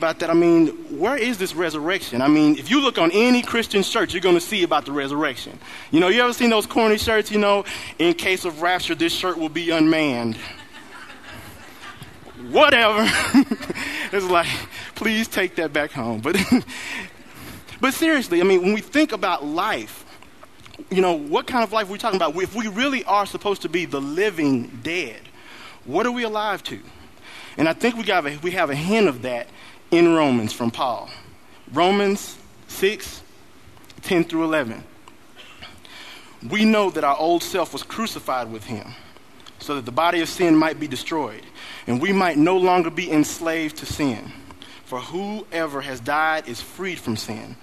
about that. I mean, where is this resurrection? I mean, if you look on any Christian shirt, you're going to see about the resurrection. You know, you ever seen those corny shirts, you know, in case of rapture, this shirt will be unmanned. Whatever. It's like, please take that back home. But seriously, I mean, when we think about life, you know, what kind of life are we talking about? If we really are supposed to be the living dead, what are we alive to? And I think we have a hint of that in Romans from Paul. Romans 6:10-11. We know that our old self was crucified with him so that the body of sin might be destroyed and we might no longer be enslaved to sin. For whoever has died is freed from sin.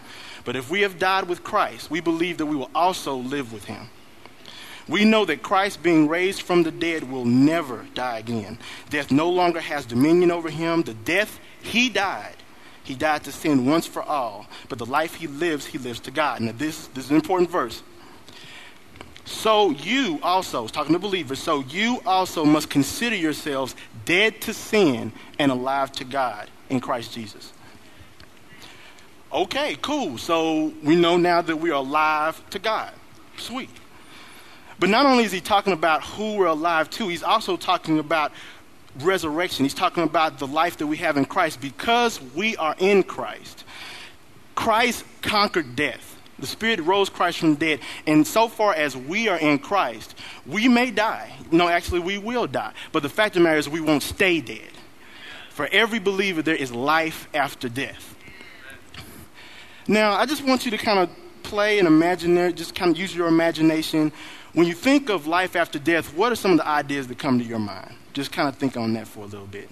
But if we have died with Christ, we believe that we will also live with him. We know that Christ, being raised from the dead, will never die again. Death no longer has dominion over him. The death he died to sin once for all. But the life he lives to God. Now this is an important verse. So you also, it's talking to believers, so you also must consider yourselves dead to sin and alive to God in Christ Jesus. Okay, cool. So we know now that we are alive to God. Sweet. But not only is he talking about who we're alive to, he's also talking about resurrection. He's talking about the life that we have in Christ because we are in Christ. Christ conquered death. The Spirit rose Christ from the dead. And so far as we are in Christ, we may die. No, actually, we will die. But the fact of the matter is we won't stay dead. For every believer, there is life after death. Now, I just want you to kind of play and imagine, just kind of use your imagination. When you think of life after death, what are some of the ideas that come to your mind? Just kind of think on that for a little bit.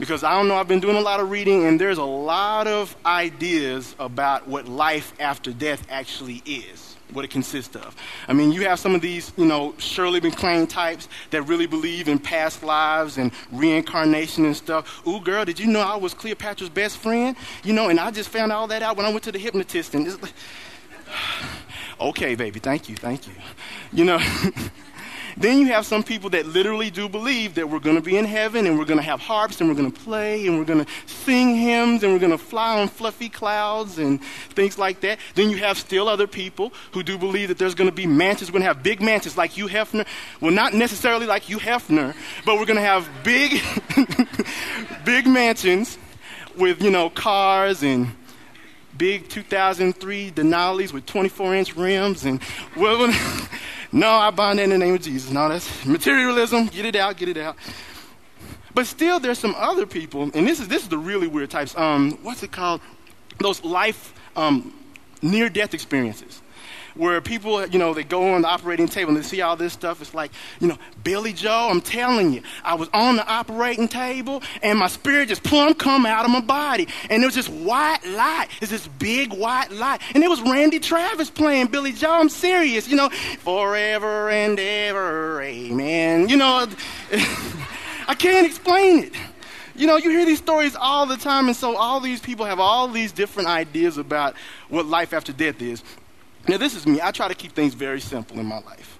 Because I don't know, I've been doing a lot of reading, and there's a lot of ideas about what life after death actually is, what it consists of. I mean, you have some of these, you know, Shirley MacLaine types that really believe in past lives and reincarnation and stuff. Ooh, girl, did you know I was Cleopatra's best friend? You know, and I just found all that out when I went to the hypnotist. And it's like, okay, baby, thank you. You know, then you have some people that literally do believe that we're going to be in heaven and we're going to have harps and we're going to play and we're going to sing hymns and we're going to fly on fluffy clouds and things like that. Then you have still other people who do believe that there's going to be mansions. We're going to have big mansions like Hugh Hefner. Well, not necessarily like Hugh Hefner, but we're going to have big, big mansions with, you know, cars and big 2003 Denali's with 24-inch rims and well, no, I bind that in the name of Jesus. No, that's materialism. Get it out. But still, there's some other people, and this is the really weird types. What's it called? Those life near-death experiences, where people, you know, they go on the operating table and they see all this stuff. It's like, you know, Billy Joe, I'm telling you, I was on the operating table and my spirit just plumb come out of my body. And it was this white light. It's this big white light. And it was Randy Travis playing Billy Joe. I'm serious, you know, forever and ever, amen. You know, I can't explain it. You know, you hear these stories all the time. And so all these people have all these different ideas about what life after death is. Now, this is me. I try to keep things very simple in my life.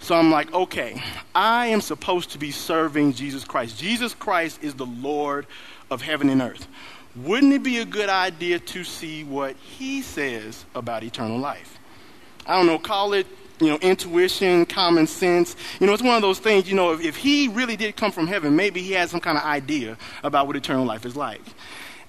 So I'm like, okay, I am supposed to be serving Jesus Christ. Jesus Christ is the Lord of heaven and earth. Wouldn't it be a good idea to see what he says about eternal life? I don't know, call it, you know, intuition, common sense. You know, it's one of those things, you know, if he really did come from heaven, maybe he had some kind of idea about what eternal life is like.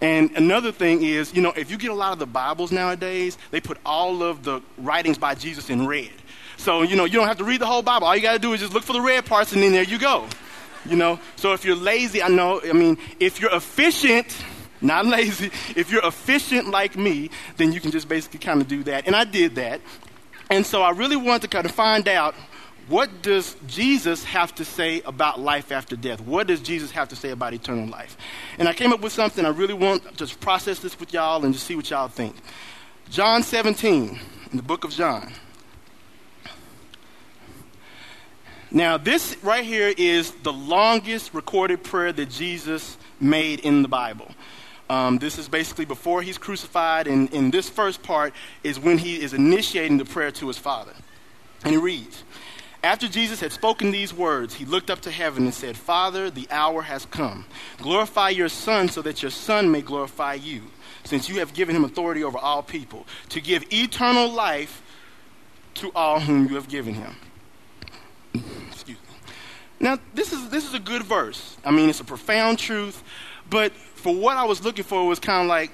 And another thing is, you know, if you get a lot of the Bibles nowadays, they put all of the writings by Jesus in red. So, you know, you don't have to read the whole Bible. All you got to do is just look for the red parts, and then there you go. You know, so if you're lazy, if you're efficient, not lazy, if you're efficient like me, then you can just basically kind of do that. And I did that. And so I really wanted to kind of find out, what does Jesus have to say about life after death? What does Jesus have to say about eternal life? And I came up with something. I really want to just process this with y'all and just see what y'all think. John 17, in the book of John. Now, this right here is the longest recorded prayer that Jesus made in the Bible. This is basically before he's crucified, and in this first part is when he is initiating the prayer to his Father. And he reads, After Jesus had spoken these words, he looked up to heaven and said, Father, the hour has come. Glorify your Son so that your Son may glorify you, since you have given him authority over all people, to give eternal life to all whom you have given him. Excuse me. Now, this is a good verse. I mean, it's a profound truth, but for what I was looking for, it was kind of like,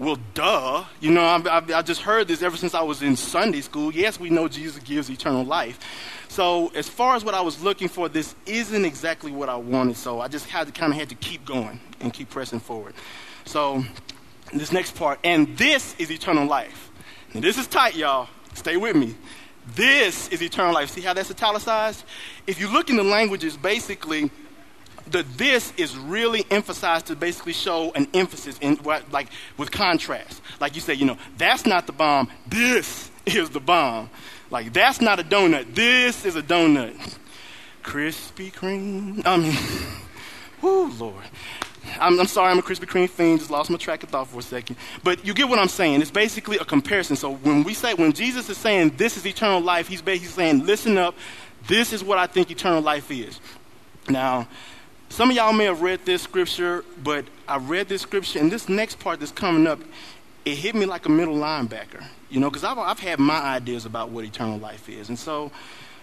well, duh. You know, I just heard this ever since I was in Sunday school. Yes, we know Jesus gives eternal life. So as far as what I was looking for, this isn't exactly what I wanted. So I just had to keep going and keep pressing forward. So this next part, and this is eternal life. And this is tight, y'all. Stay with me. This is eternal life. See how that's italicized? If you look in the languages, basically, the this is really emphasized to basically show an emphasis in, like, with contrast. Like you say, you know, that's not the bomb. This is the bomb. Like, that's not a donut. This is a donut. Krispy Kreme. I mean, whoo, Lord. I'm sorry, I'm a Krispy Kreme fiend. Just lost my track of thought for a second. But you get what I'm saying. It's basically a comparison. So when Jesus is saying this is eternal life, he's basically saying, listen up, this is what I think eternal life is. Now, some of y'all may have read this scripture, but I read this scripture, and this next part that's coming up, it hit me like a middle linebacker, you know, because I've had my ideas about what eternal life is. And so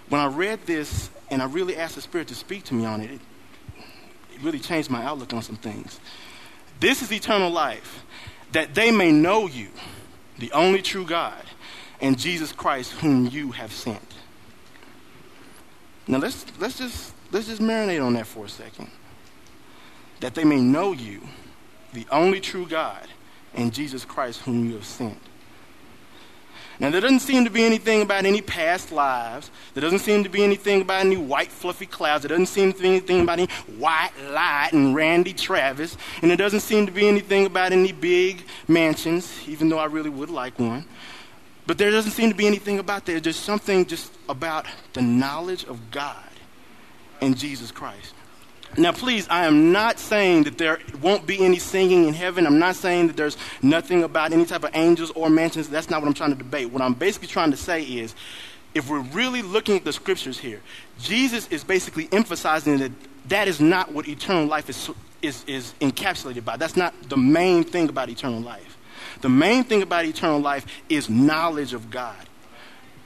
when I read this and I really asked the Spirit to speak to me on it, it really changed my outlook on some things. This is eternal life, that they may know you, the only true God, and Jesus Christ whom you have sent. Now let's just marinate on that for a second. That they may know you, the only true God, and Jesus Christ whom you have sent. Now, there doesn't seem to be anything about any past lives. There doesn't seem to be anything about any white fluffy clouds. There doesn't seem to be anything about any white light and Randy Travis. And there doesn't seem to be anything about any big mansions, even though I really would like one. But there doesn't seem to be anything about that. There's something just about the knowledge of God and Jesus Christ. Now, please, I am not saying that there won't be any singing in heaven. I'm not saying that there's nothing about any type of angels or mansions. That's not what I'm trying to debate. What I'm basically trying to say is, if we're really looking at the scriptures here, Jesus is basically emphasizing that that is not what eternal life is encapsulated by. That's not the main thing about eternal life. The main thing about eternal life is knowledge of God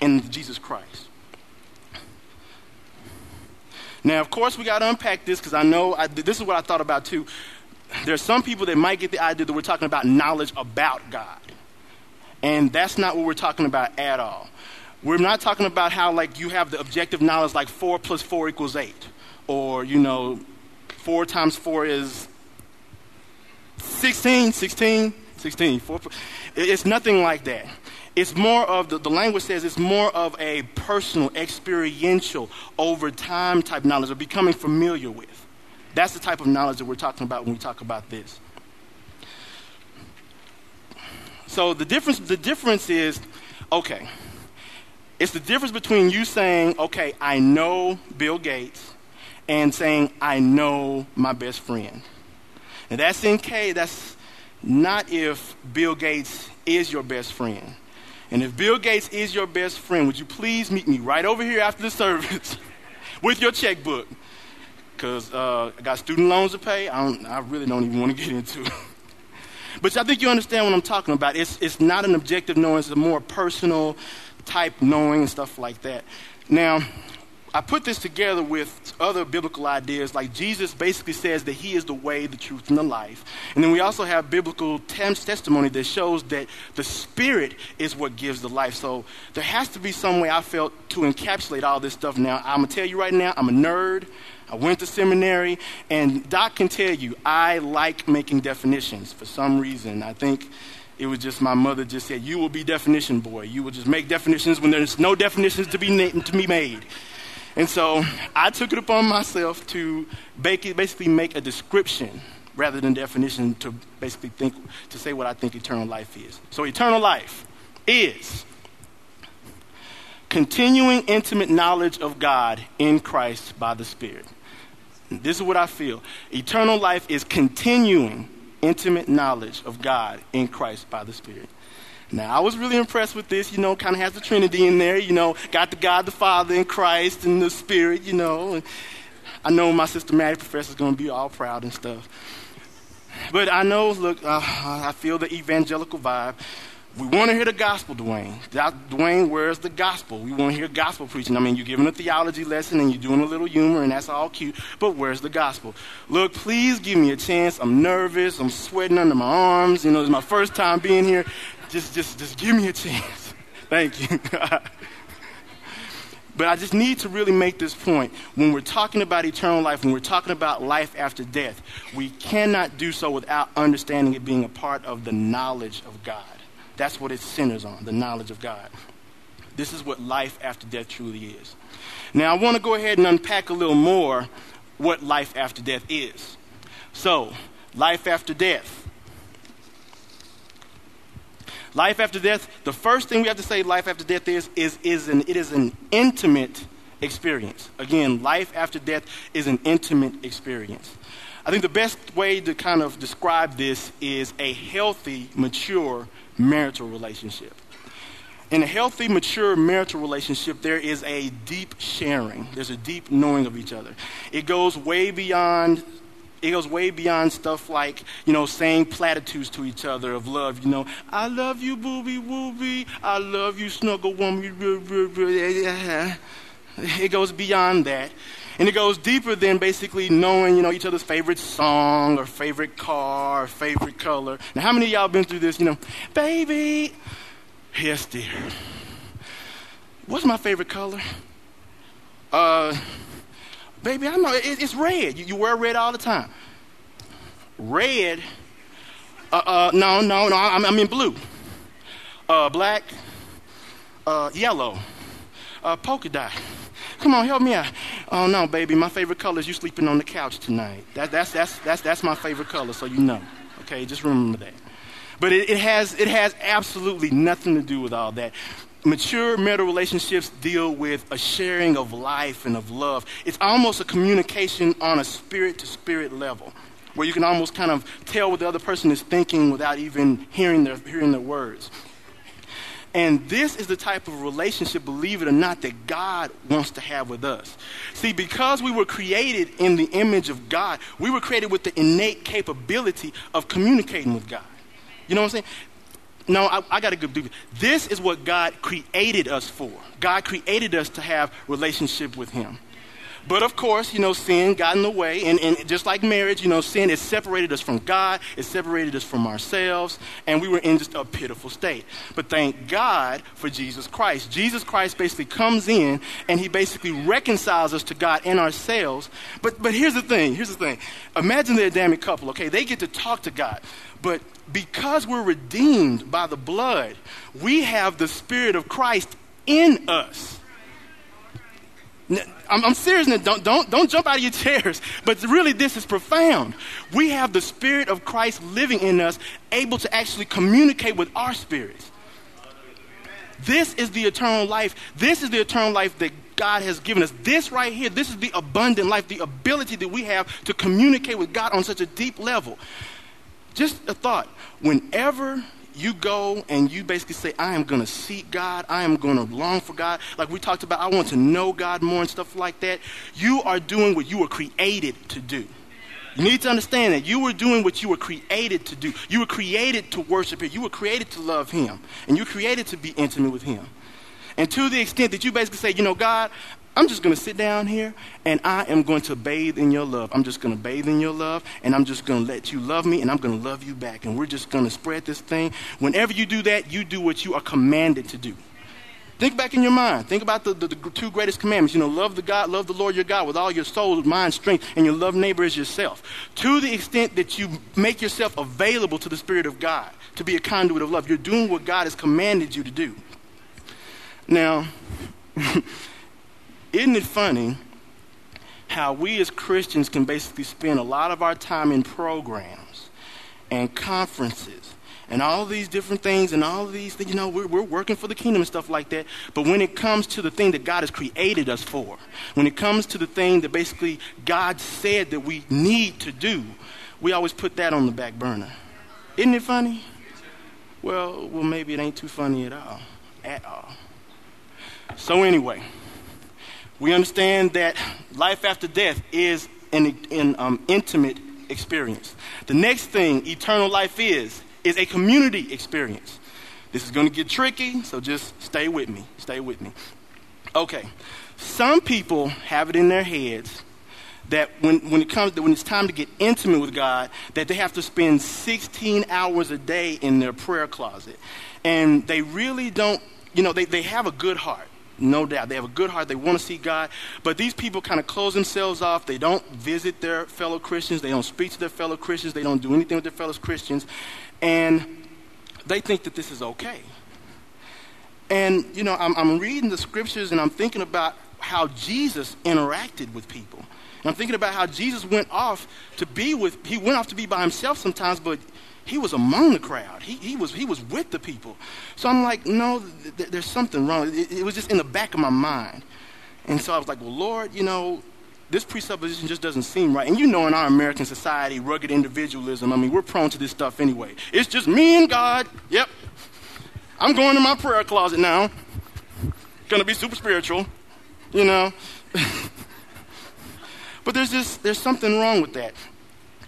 and Jesus Christ. Now, of course, we got to unpack this because I know this is what I thought about, too. There's some people that might get the idea that we're talking about knowledge about God. And that's not what we're talking about at all. We're not talking about how, like, you have the objective knowledge, like 4 + 4 = 8. Or, you know, 4 × 4 = 16. 4. It's nothing like that. It's more of, the language says it's more of a personal, experiential, over time type knowledge or becoming familiar with. That's the type of knowledge that we're talking about when we talk about this. So the difference is, okay, it's the difference between you saying, okay, I know Bill Gates and saying, I know my best friend. And that's not if Bill Gates is your best friend. And if Bill Gates is your best friend, would you please meet me right over here after the service with your checkbook? Because I got student loans to pay. I really don't even want to get into it. But I think you understand what I'm talking about. It's not an objective knowing. It's a more personal type knowing and stuff like that. Now, I put this together with other biblical ideas. Like Jesus basically says that he is the way, the truth, and the life. And then we also have biblical testimony that shows that the Spirit is what gives the life. So there has to be some way, I felt, to encapsulate all this stuff. Now, I'm going to tell you right now, I'm a nerd. I went to seminary. And Doc can tell you, I like making definitions for some reason. I think it was just my mother just said, you will be definition boy. You will just make definitions when there's no definitions to be made. And so I took it upon myself to basically make a description rather than definition to basically say what I think eternal life is. So eternal life is continuing intimate knowledge of God in Christ by the Spirit. This is what I feel. Eternal life is continuing intimate knowledge of God in Christ by the Spirit. Now, I was really impressed with this, kind of has the Trinity in there, got the God, the Father, and Christ, and the Spirit, And I know my systematic professor's going to be all proud and stuff. But I know, look, I feel the evangelical vibe. We want to hear the gospel, Dwayne. Dwayne, where's the gospel? We want to hear gospel preaching. I mean, you're giving a theology lesson and you're doing a little humor and that's all cute, but where's the gospel? Look, please give me a chance. I'm nervous. I'm sweating under my arms. It's my first time being here. Just give me a chance. Thank you. But I just need to really make this point. When we're talking about eternal life, when we're talking about life after death, we cannot do so without understanding it being a part of the knowledge of God. That's what it centers on, the knowledge of God. This is what life after death truly is. Now, I want to go ahead and unpack a little more what life after death is. So, life after death. Life after death, the first thing we have to say life after death is an intimate experience. Again, life after death is an intimate experience. I think the best way to kind of describe this is a healthy, mature marital relationship. In a healthy, mature marital relationship, there is a deep sharing. There's a deep knowing of each other. It goes way beyond stuff like, saying platitudes to each other of love. I love you, booby wooby. I love you, snuggle woman. It goes beyond that. And it goes deeper than basically knowing, each other's favorite song or favorite car or favorite color. Now, how many of y'all been through this, baby? Yes, dear. What's my favorite color? Baby, I know, it's red. You wear red all the time. Red? No, I mean blue. Black? Yellow? Polka dot? Come on, help me out. Oh, no, baby, my favorite color is you sleeping on the couch tonight. That's my favorite color, so you know. Okay, just remember that. But it has absolutely nothing to do with all that. Mature marital relationships deal with a sharing of life and of love. It's almost a communication on a spirit-to-spirit level, where you can almost kind of tell what the other person is thinking without even hearing their words. And this is the type of relationship, believe it or not, that God wants to have with us. See, because we were created in the image of God, we were created with the innate capability of communicating with God. You know what I'm saying? No, I got to go do this. This is what God created us for. God created us to have relationship with him. But of course, sin got in the way. And just like marriage, sin has separated us from God. It separated us from ourselves. And we were in just a pitiful state. But thank God for Jesus Christ. Jesus Christ basically comes in and he basically reconciles us to God and ourselves. But here's the thing. Imagine the Adamic couple, okay? They get to talk to God. But because we're redeemed by the blood, we have the Spirit of Christ in us. I'm serious now, don't jump out of your chairs, but really this is profound. We have the Spirit of Christ living in us, able to actually communicate with our spirits. This is the eternal life. This is the eternal life that God has given us. This right here, this is the abundant life, the ability that we have to communicate with God on such a deep level. Just a thought, whenever you go and you basically say, I am going to seek God. I am going to long for God. Like we talked about, I want to know God more and stuff like that. You are doing what you were created to do. You need to understand that you were doing what you were created to do. You were created to worship him. You were created to love him. And you were created to be intimate with him. And to the extent that you basically say, God, I'm just going to sit down here and I am going to bathe in your love. I'm just going to bathe in your love and I'm just going to let you love me and I'm going to love you back. And we're just going to spread this thing. Whenever you do that, you do what you are commanded to do. Think back in your mind. Think about the two greatest commandments. Love the Lord your God with all your soul, mind, strength, and your love neighbor as yourself. To the extent that you make yourself available to the Spirit of God to be a conduit of love, you're doing what God has commanded you to do. Now, isn't it funny how we as Christians can basically spend a lot of our time in programs and conferences and all these different things and all these things, we're working for the kingdom and stuff like that. But when it comes to the thing that God has created us for, when it comes to the thing that basically God said that we need to do, we always put that on the back burner. Isn't it funny? well, maybe it ain't too funny at all. So anyway, we understand that life after death is an intimate experience. The next thing eternal life is a community experience. This is going to get tricky, so just stay with me. Okay, some people have it in their heads that when it's time to get intimate with God, that they have to spend 16 hours a day in their prayer closet. And they really don't, you know, they have a good heart, no doubt. They have a good heart. They want to see God. But these people kind of close themselves off. They don't visit their fellow Christians. They don't speak to their fellow Christians. They don't do anything with their fellow Christians. And they think that this is okay. And, you know, I'm reading the scriptures and I'm thinking about how Jesus interacted with people. And I'm thinking about how Jesus went off to be with, he went off to be by himself sometimes, but he was among the crowd. He was with the people. So I'm like, no, there's something wrong. It was just in the back of my mind. And so I was like, well, Lord, you know, this presupposition just doesn't seem right. And you know, in our American society, rugged individualism, I mean, we're prone to this stuff anyway. It's just me and God. Yep. I'm going to my prayer closet now. Gonna be super spiritual, you know. But there's something wrong with that.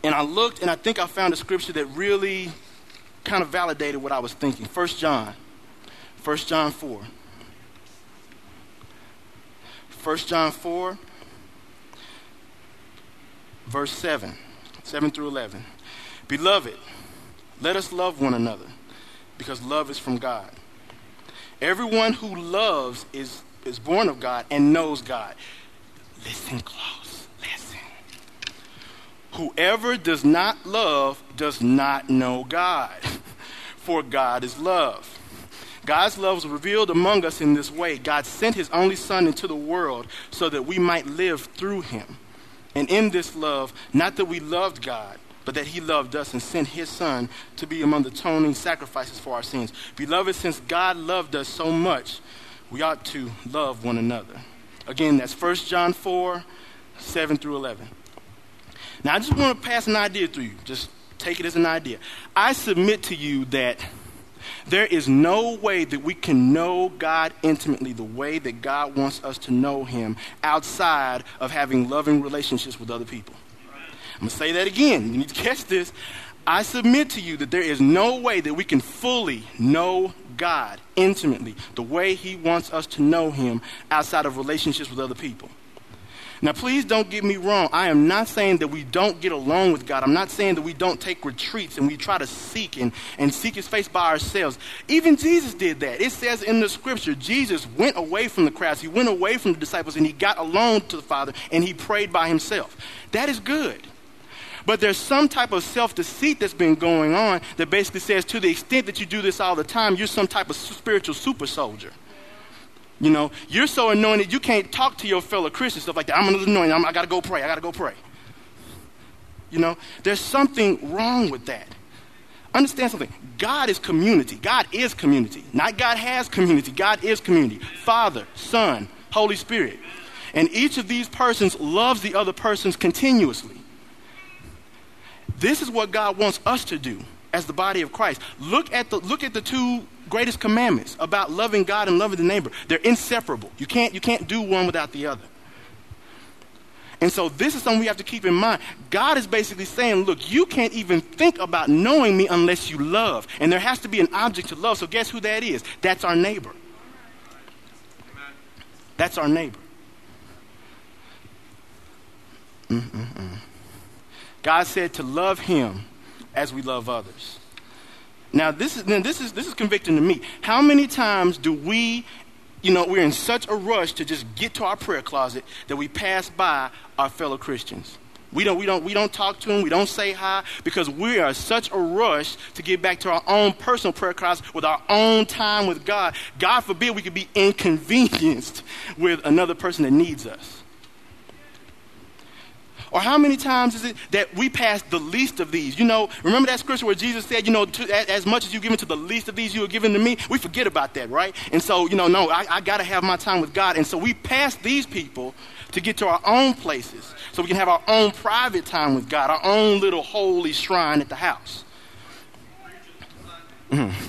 And I looked, and I think I found a scripture that really kind of validated what I was thinking. 1 John 4. 1 John 4, verse 7 through 11. Beloved, let us love one another, because love is from God. Everyone who loves is born of God and knows God. Listen close. Whoever does not love does not know God, for God is love. God's love was revealed among us in this way. God sent his only Son into the world so that we might live through him. And in this love, not that we loved God, but that he loved us and sent his Son to be among the atoning sacrifices for our sins. Beloved, since God loved us so much, we ought to love one another. Again, that's 1 John 4, 7 through 11. Now, I just want to pass an idea through you. Just take it as an idea. I submit to you that there is no way that we can know God intimately the way that God wants us to know him outside of having loving relationships with other people. I'm going to say that again. You need to catch this. I submit to you that there is no way that we can fully know God intimately the way he wants us to know him outside of relationships with other people. Now, please don't get me wrong. I am not saying that we don't get along with God. I'm not saying that we don't take retreats and we try to seek and seek his face by ourselves. Even Jesus did that. It says in the scripture, Jesus went away from the crowds. He went away from the disciples, and he got alone to the Father, and he prayed by himself. That is good. But there's some type of self-deceit that's been going on that basically says, to the extent that you do this all the time, you're some type of spiritual super soldier. You know, you're so anointed you can't talk to your fellow Christians, stuff like that. I'm anointed. I got to go pray. I got to go pray. You know, there's something wrong with that. Understand something. God is community. God is community. Not God has community. God is community. Father, Son, Holy Spirit. And each of these persons loves the other persons continuously. This is what God wants us to do as the body of Christ. Look at the two greatest commandments about loving God and loving the neighbor. They're inseparable. You can't do one without the other. And so this is something we have to keep in mind. God is basically saying, look, you can't even think about knowing me unless you love. And there has to be an object to love. So guess who that is? That's our neighbor. That's our neighbor. God said to love him as we love others. Now this is convicting to me. How many times do we, you know, we're in such a rush to just get to our prayer closet that we pass by our fellow Christians? We don't talk to them. We don't say hi because we are such a rush to get back to our own personal prayer closet with our own time with God. God forbid we could be inconvenienced with another person that needs us. Or how many times is it that we pass the least of these? You know, remember that scripture where Jesus said, you know, as much as you give into the least of these, you are given to me? We forget about that, right? And so, you know, no, I got to have my time with God. And so we pass these people to get to our own places so we can have our own private time with God, our own little holy shrine at the house. Mm-hmm.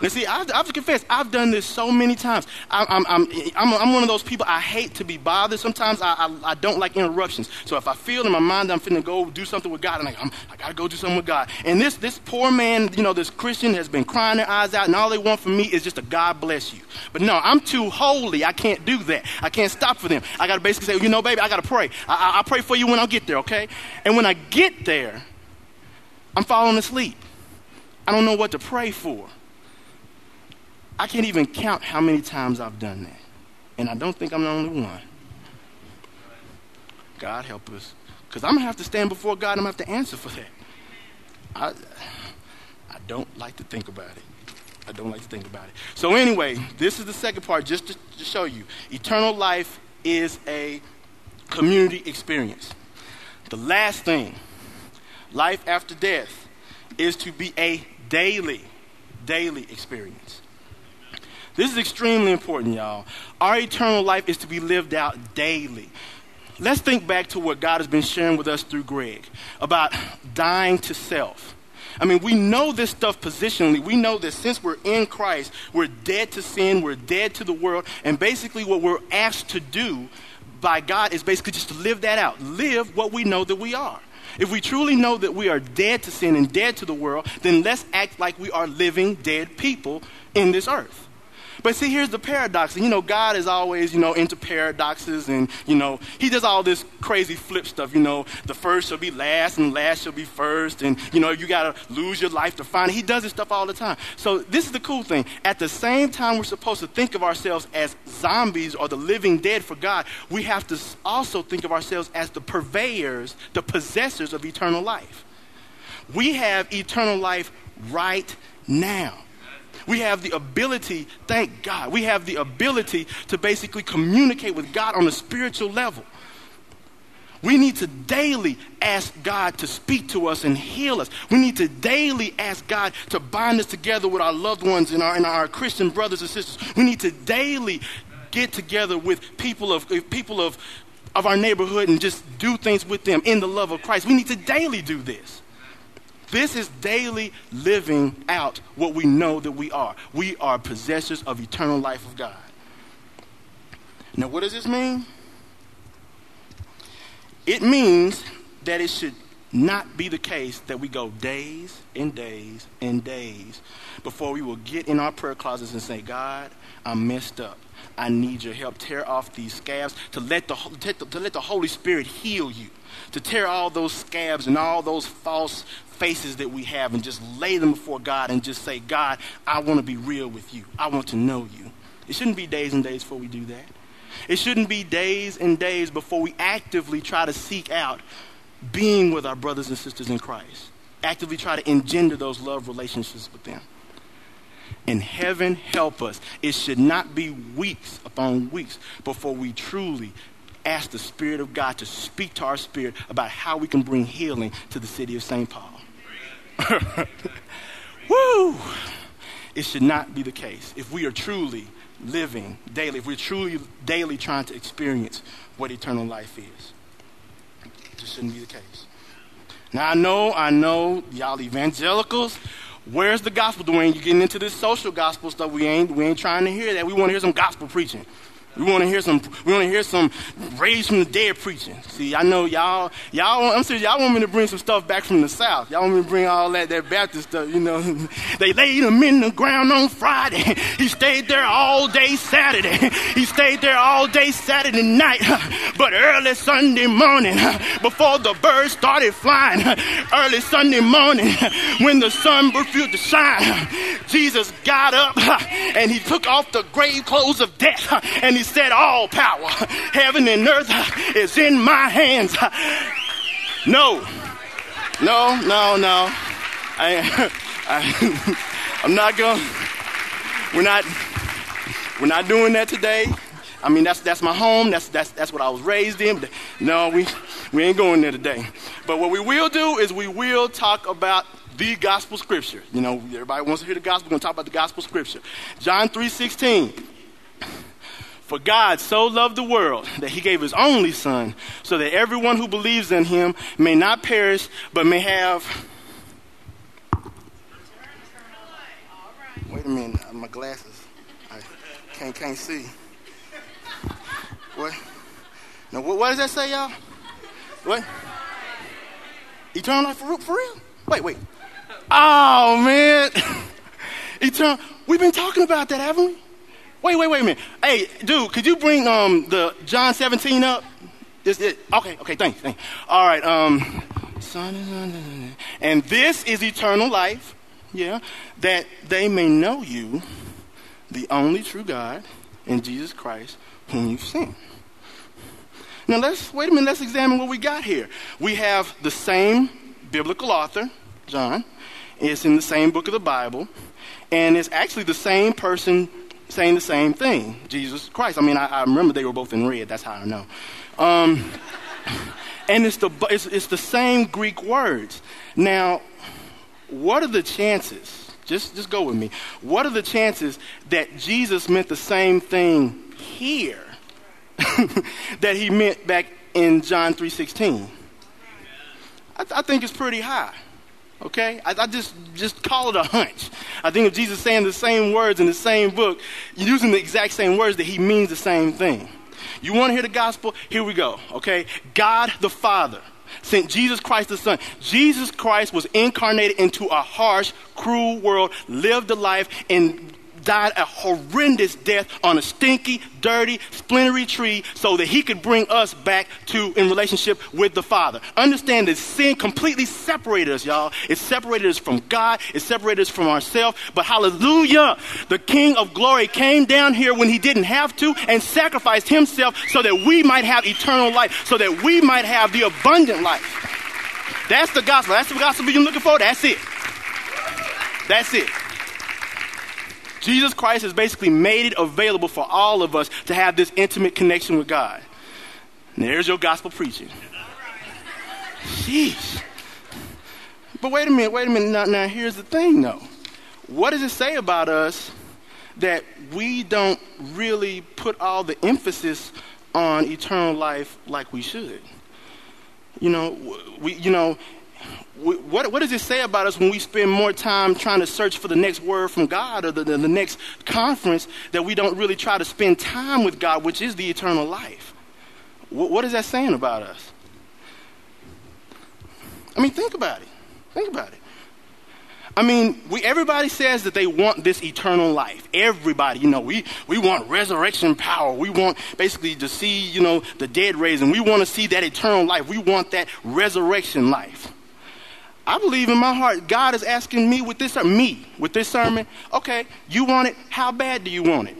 And see, I have to confess, I've done this so many times. I'm one of those people, I hate to be bothered. Sometimes I don't like interruptions. So if I feel in my mind I'm finna go do something with God, I gotta go do something with God. And this poor man, you know, this Christian has been crying their eyes out, and all they want from me is just a God bless you. But no, I'm too holy. I can't do that. I can't stop for them. I gotta basically say, you know, baby, I gotta pray. I'll pray for you when I get there, okay? And when I get there, I'm falling asleep. I don't know what to pray for. I can't even count how many times I've done that. And I don't think I'm the only one. God help us. Because I'm going to have to stand before God. I'm going to have to answer for that. I don't like to think about it. I don't like to think about it. So anyway, this is the second part just to show you. Eternal life is a community experience. The last thing, life after death, is to be a daily experience. This is extremely important, y'all. Our eternal life is to be lived out daily. Let's think back to what God has been sharing with us through Greg about dying to self. I mean, we know this stuff positionally. We know that since we're in Christ, we're dead to sin, we're dead to the world, and basically what we're asked to do by God is basically just to live that out. Live what we know that we are. If we truly know that we are dead to sin and dead to the world, then let's act like we are living dead people in this earth. But see, here's the paradox. And, you know, God is always, you know, into paradoxes. And, you know, he does all this crazy flip stuff. You know, the first shall be last and last shall be first. And, you know, you got to lose your life to find it. He does this stuff all the time. So this is the cool thing. At the same time we're supposed to think of ourselves as zombies or the living dead for God, we have to also think of ourselves as the purveyors, the possessors of eternal life. We have eternal life right now. We have the ability, thank God, we have the ability to basically communicate with God on a spiritual level. We need to daily ask God to speak to us and heal us. We need to daily ask God to bind us together with our loved ones and our Christian brothers and sisters. We need to daily get together with people of our neighborhood and just do things with them in the love of Christ. We need to daily do this. This is daily living out what we know that we are. We are possessors of eternal life of God. Now, what does this mean? It means that it should not be the case that we go days and days and days before we will get in our prayer closets and say, God, I'm messed up. I need your help. Tear off these scabs to let the Holy Spirit heal you, to tear all those scabs and all those false faces that we have and just lay them before God and just say, God, I want to be real with you. I want to know you. It shouldn't be days and days before we do that. It shouldn't be days and days before we actively try to seek out being with our brothers and sisters in Christ, actively try to engender those love relationships with them. And heaven help us, it should not be weeks upon weeks before we truly ask the Spirit of God to speak to our spirit about how we can bring healing to the city of St. Paul. Woo! It should not be the case. If we are truly living daily, if we're truly daily trying to experience what eternal life is, it just shouldn't be the case. Now, I know, y'all evangelicals, where's the gospel, Dwayne? You're getting into this social gospel stuff. We ain't trying to hear that. We want to hear some gospel preaching. We want to hear some raised from the dead preaching. See, I know y'all. I'm serious. Y'all want me to bring some stuff back from the South. Y'all want me to bring all that Baptist stuff. You know, they laid him in the ground on Friday. He stayed there all day Saturday. He stayed there all day Saturday night. But early Sunday morning, before the birds started flying, early Sunday morning, when the sun refused to shine, Jesus got up and he took off the grave clothes of death and he said, all power, heaven and earth is in my hands. No. I'm not gonna, we're not doing that today. I mean, that's my home. That's what I was raised in. But no, we ain't going there today. But what we will do is we will talk about the gospel scripture. You know, everybody wants to hear the gospel. We're going to talk about the gospel scripture. John 3:16. For God so loved the world that he gave his only son, so that everyone who believes in him may not perish, but may have... Wait a minute, my glasses. I can't see. What? Now, what does that say, y'all? What? Eternal life for real? Wait. Oh, man. Eternal. We've been talking about that, haven't we? Wait a minute. Hey, dude, could you bring the John 17 up? This it. Okay, thanks. All right, and this is eternal life, yeah, that they may know you, the only true God, and Jesus Christ, whom you've sent. Now, let's examine what we got here. We have the same biblical author, John. It's in the same book of the Bible, and it's actually the same person saying the same thing, Jesus Christ. I mean, I remember they were both in red. That's how I know. And it's the same Greek words. Now, what are the chances? Just go with me. What are the chances that Jesus meant the same thing here that he meant back in John 3:16? I think it's pretty high. Okay? I just call it a hunch. I think if Jesus is saying the same words in the same book, using the exact same words, that he means the same thing. You want to hear the gospel? Here we go, okay? God the Father sent Jesus Christ the Son. Jesus Christ was incarnated into a harsh, cruel world, lived a life, and died a horrendous death on a stinky, dirty, splintery tree so that he could bring us back in relationship with the Father. Understand that sin completely separated us, y'all. It separated us from God. It separated us from ourselves. But hallelujah, the King of Glory came down here when he didn't have to and sacrificed himself so that we might have eternal life, so that we might have the abundant life. That's the gospel. That's the gospel you're looking for. That's it. That's it. Jesus Christ has basically made it available for all of us to have this intimate connection with God. And there's your gospel preaching. Jeez. But wait a minute. Now here's the thing, though. What does it say about us that we don't really put all the emphasis on eternal life like we should? What does it say about us when we spend more time trying to search for the next word from God or the next conference that we don't really try to spend time with God, which is the eternal life? What is that saying about us? I mean, think about it. I mean, everybody says that they want this eternal life. Everybody, we want resurrection power. We want basically to see, the dead raised, and we want to see that eternal life. We want that resurrection life. I believe in my heart, God is asking me with this sermon, okay, you want it? How bad do you want it?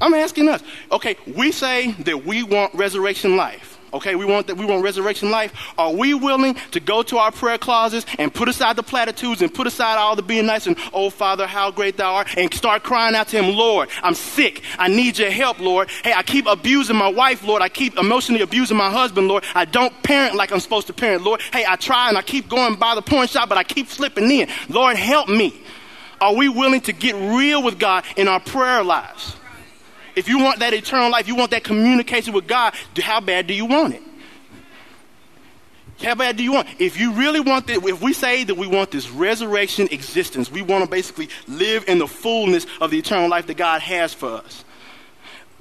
I'm asking us. Okay, we say that we want resurrection life. Okay, we want resurrection life. Are we willing to go to our prayer closets and put aside the platitudes and put aside all the being nice and, oh, Father, how great thou art, and start crying out to him, Lord, I'm sick. I need your help, Lord. Hey, I keep abusing my wife, Lord. I keep emotionally abusing my husband, Lord. I don't parent like I'm supposed to parent, Lord. Hey, I try and I keep going by the porn shop, but I keep slipping in. Lord, help me. Are we willing to get real with God in our prayer lives? If you want that eternal life, you want that communication with God, how bad do you want it? How bad do you want it? If you really want that, if we say that we want this resurrection existence, we want to basically live in the fullness of the eternal life that God has for us.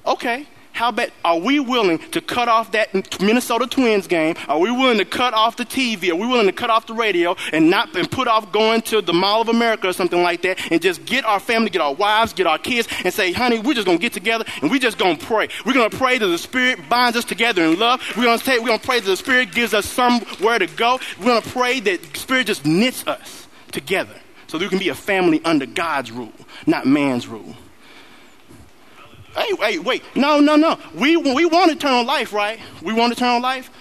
Okay, how bad? Are we willing to cut off that Minnesota Twins game? Are we willing to cut off the TV? Are we willing to cut off the radio and put off going to the Mall of America or something like that and just get our family, get our wives, get our kids and say, honey, we're just going to get together and we're just going to pray. We're going to pray that the Spirit binds us together in love. We're going to pray that the Spirit gives us somewhere to go. We're going to pray that the Spirit just knits us together so that we can be a family under God's rule, not man's rule. Hey, wait. No. We want eternal life, right? We want eternal life?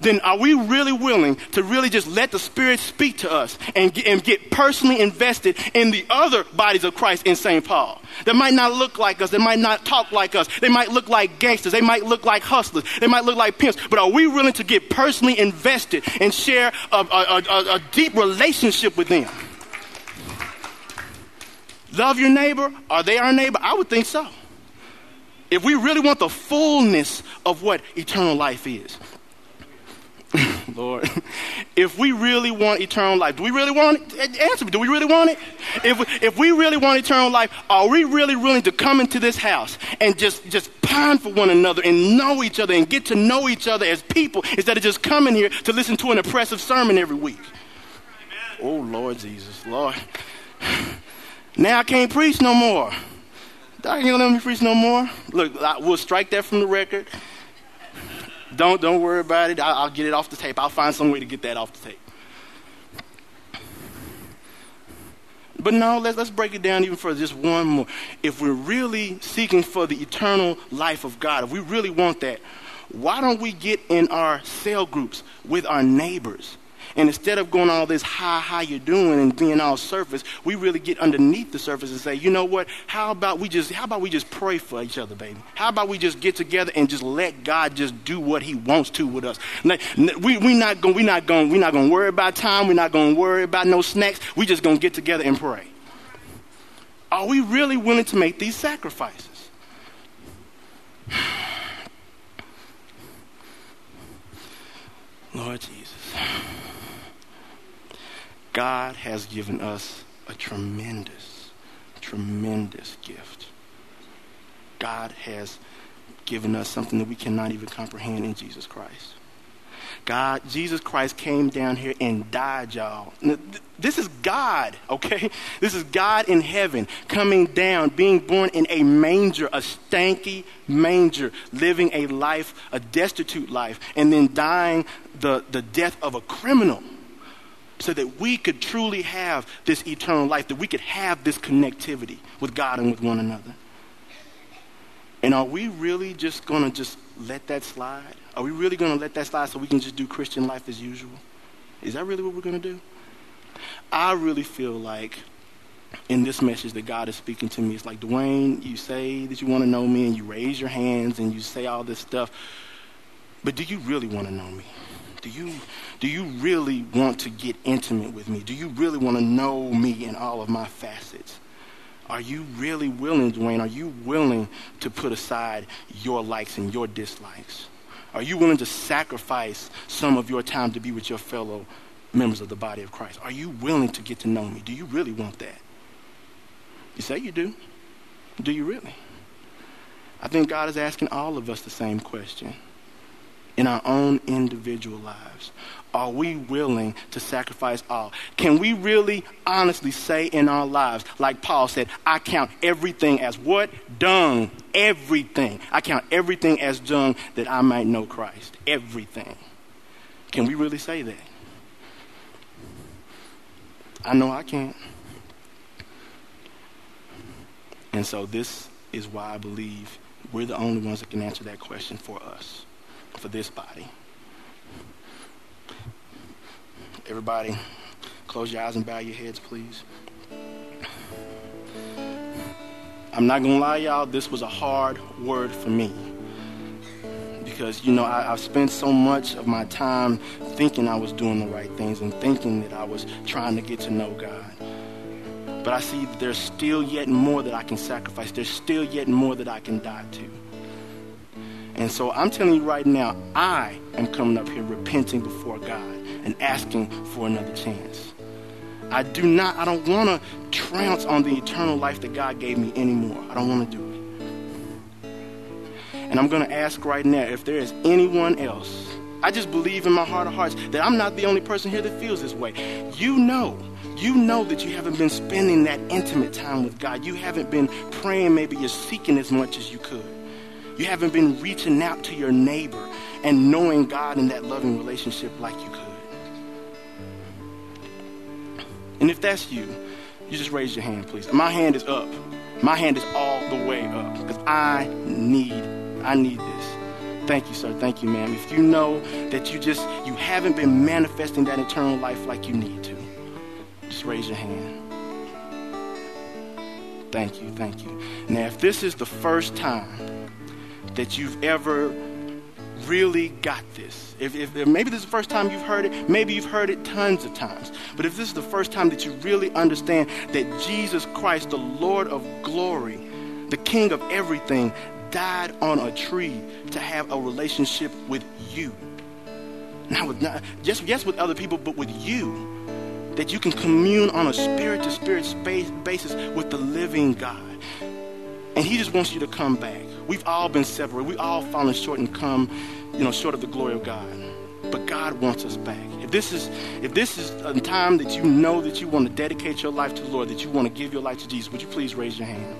Then are we really willing to really just let the Spirit speak to us and get personally invested in the other bodies of Christ in St. Paul? They might not look like us. They might not talk like us. They might look like gangsters. They might look like hustlers. They might look like pimps. But are we willing to get personally invested and share a deep relationship with them? Love your neighbor? Are they our neighbor? I would think so. If we really want the fullness of what eternal life is. Lord, if we really want eternal life, do we really want it? Answer me, do we really want it? If we really want eternal life, are we really willing to come into this house and just pine for one another and know each other and get to know each other as people instead of just coming here to listen to an oppressive sermon every week? Amen. Oh, Lord Jesus, Lord. Now I can't preach no more. Doc ain't gonna let me preach no more. Look, we'll strike that from the record. Don't worry about it. I'll get it off the tape. I'll find some way to get that off the tape. But no, let's break it down even further. Just one more. If we're really seeking for the eternal life of God, if we really want that, why don't we get in our cell groups with our neighbors? And instead of going all this how you doing and being all surface, we really get underneath the surface and say, you know what? How about we just pray for each other, baby? How about we just get together and just let God just do what He wants to with us? We're not going to worry about time. We're not going to worry about no snacks. We just going to get together and pray. Are we really willing to make these sacrifices? Lord Jesus. God has given us a tremendous, tremendous gift. God has given us something that we cannot even comprehend in Jesus Christ. Jesus Christ came down here and died, y'all. This is God, okay? This is God in heaven coming down, being born in a manger, a stanky manger, living a life, a destitute life, and then dying the death of a criminal so that we could truly have this eternal life, that we could have this connectivity with God and with one another. And are we really just going to just let that slide? Are we really going to let that slide so we can just do Christian life as usual? Is that really what we're going to do? I really feel like in this message that God is speaking to me, it's like, Dwayne, you say that you want to know me and you raise your hands and you say all this stuff, but do you really want to know me? Do you really want to get intimate with me? Do you really want to know me in all of my facets? Are you really willing, Dwayne? Are you willing to put aside your likes and your dislikes? Are you willing to sacrifice some of your time to be with your fellow members of the body of Christ? Are you willing to get to know me? Do you really want that? You say you do. Do you really? I think God is asking all of us the same question in our own individual lives. Are we willing to sacrifice all? Can we really honestly say in our lives, like Paul said, I count everything as what? Dung. Everything. I count everything as dung that I might know Christ. Everything. Can we really say that? I know I can't. And so this is why I believe we're the only ones that can answer that question for us, for this body. Everybody, close your eyes and bow your heads, please. I'm not going to lie, y'all, this was a hard word for me. Because, you know, I've spent so much of my time thinking I was doing the right things and thinking that I was trying to get to know God. But I see that there's still yet more that I can sacrifice. There's still yet more that I can die to. And so I'm telling you right now, I am coming up here repenting before God and asking for another chance. I don't want to trounce on the eternal life that God gave me anymore. I don't want to do it. And I'm going to ask right now if there is anyone else. I just believe in my heart of hearts that I'm not the only person here that feels this way. You know that you haven't been spending that intimate time with God. You haven't been praying. Maybe you're seeking as much as you could. You haven't been reaching out to your neighbor and knowing God in that loving relationship like you could. And if that's you, you just raise your hand, please. My hand is up. My hand is all the way up because I need this. Thank you, sir. Thank you, ma'am. If you know that you haven't been manifesting that eternal life like you need to, just raise your hand. Thank you. Thank you. Now, if this is the first time that you've ever really got this. If maybe this is the first time you've heard it, maybe you've heard it tons of times, but if this is the first time that you really understand that Jesus Christ, the Lord of glory, the King of everything, died on a tree to have a relationship with you, Not just with other people, but with you. That you can commune on a spirit-to-spirit basis with the living God. And he just wants you to come back. We've all been separated. We've all fallen short and come, short of the glory of God. But God wants us back. If this is a time that you know that you want to dedicate your life to the Lord, that you want to give your life to Jesus, would you please raise your hand?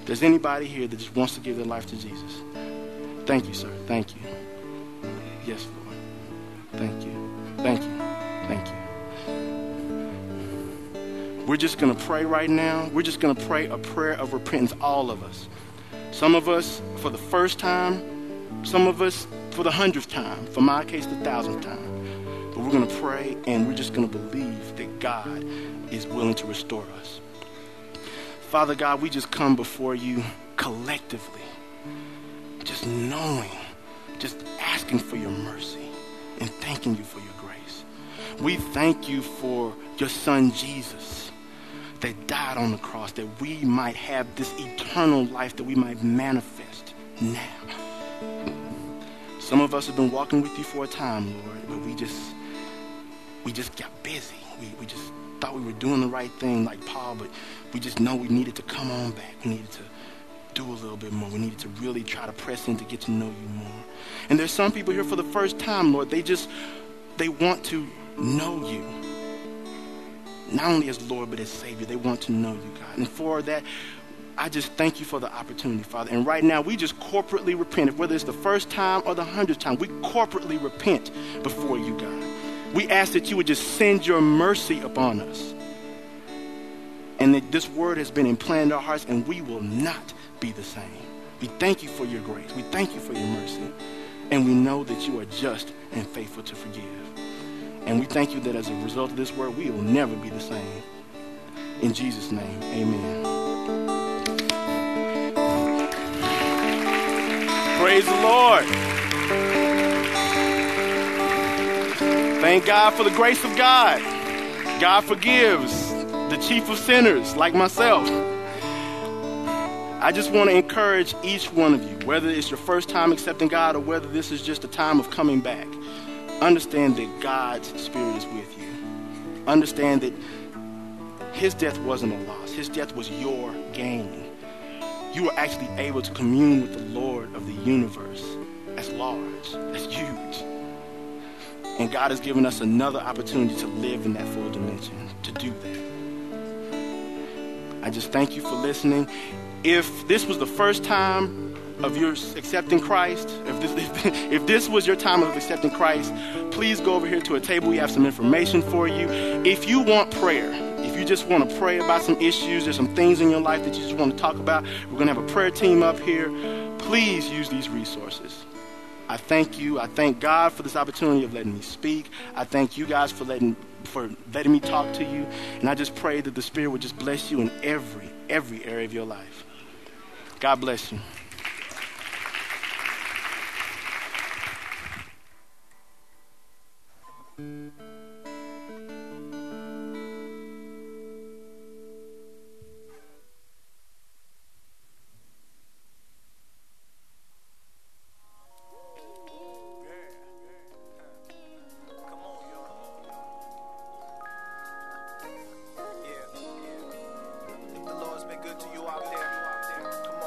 If there's anybody here that just wants to give their life to Jesus. Thank you, sir. Thank you. Yes, Lord. Thank you. Thank you. Thank you. We're just going to pray right now. We're just going to pray a prayer of repentance, all of us. Some of us for the first time. Some of us for the 100th time. For my case, the 1,000th time. But we're going to pray, and we're just going to believe that God is willing to restore us. Father God, we just come before you collectively, just knowing, just asking for your mercy and thanking you for your grace. We thank you for your son Jesus that died on the cross, that we might have this eternal life, that we might manifest now. Some of us have been walking with you for a time, Lord, but we just got busy. We just thought we were doing the right thing like Paul, but we just know we needed to come on back. We needed to do a little bit more. We needed to really try to press in to get to know you more. And there's some people here for the first time, Lord. They want to know you. Not only as Lord, but as Savior. They want to know you, God. And for that, I just thank you for the opportunity, Father. And right now, we just corporately repent. Whether it's the first time or the 100th time, we corporately repent before you, God. We ask that you would just send your mercy upon us. And that this word has been implanted in our hearts, and we will not be the same. We thank you for your grace. We thank you for your mercy. And we know that you are just and faithful to forgive. And we thank you that as a result of this word, we will never be the same. In Jesus' name, amen. Praise the Lord. Thank God for the grace of God. God forgives the chief of sinners like myself. I just want to encourage each one of you, whether it's your first time accepting God or whether this is just a time of coming back, understand that God's Spirit is with you. Understand that his death wasn't a loss. His death was your gain. You were actually able to commune with the Lord of the universe. That's large. That's huge. And God has given us another opportunity to live in that full dimension, to do that. I just thank you for listening. If this was the first time of your accepting Christ, if this was your time of accepting Christ, please go over here to a table. We have some information for you. If you want prayer, if you just want to pray about some issues, there's some things in your life that you just want to talk about, we're going to have a prayer team up here. Please use these resources. I thank you. I thank God for this opportunity of letting me speak. I thank you guys for letting me talk to you. And I just pray that the Spirit would just bless you in every area of your life. God bless you.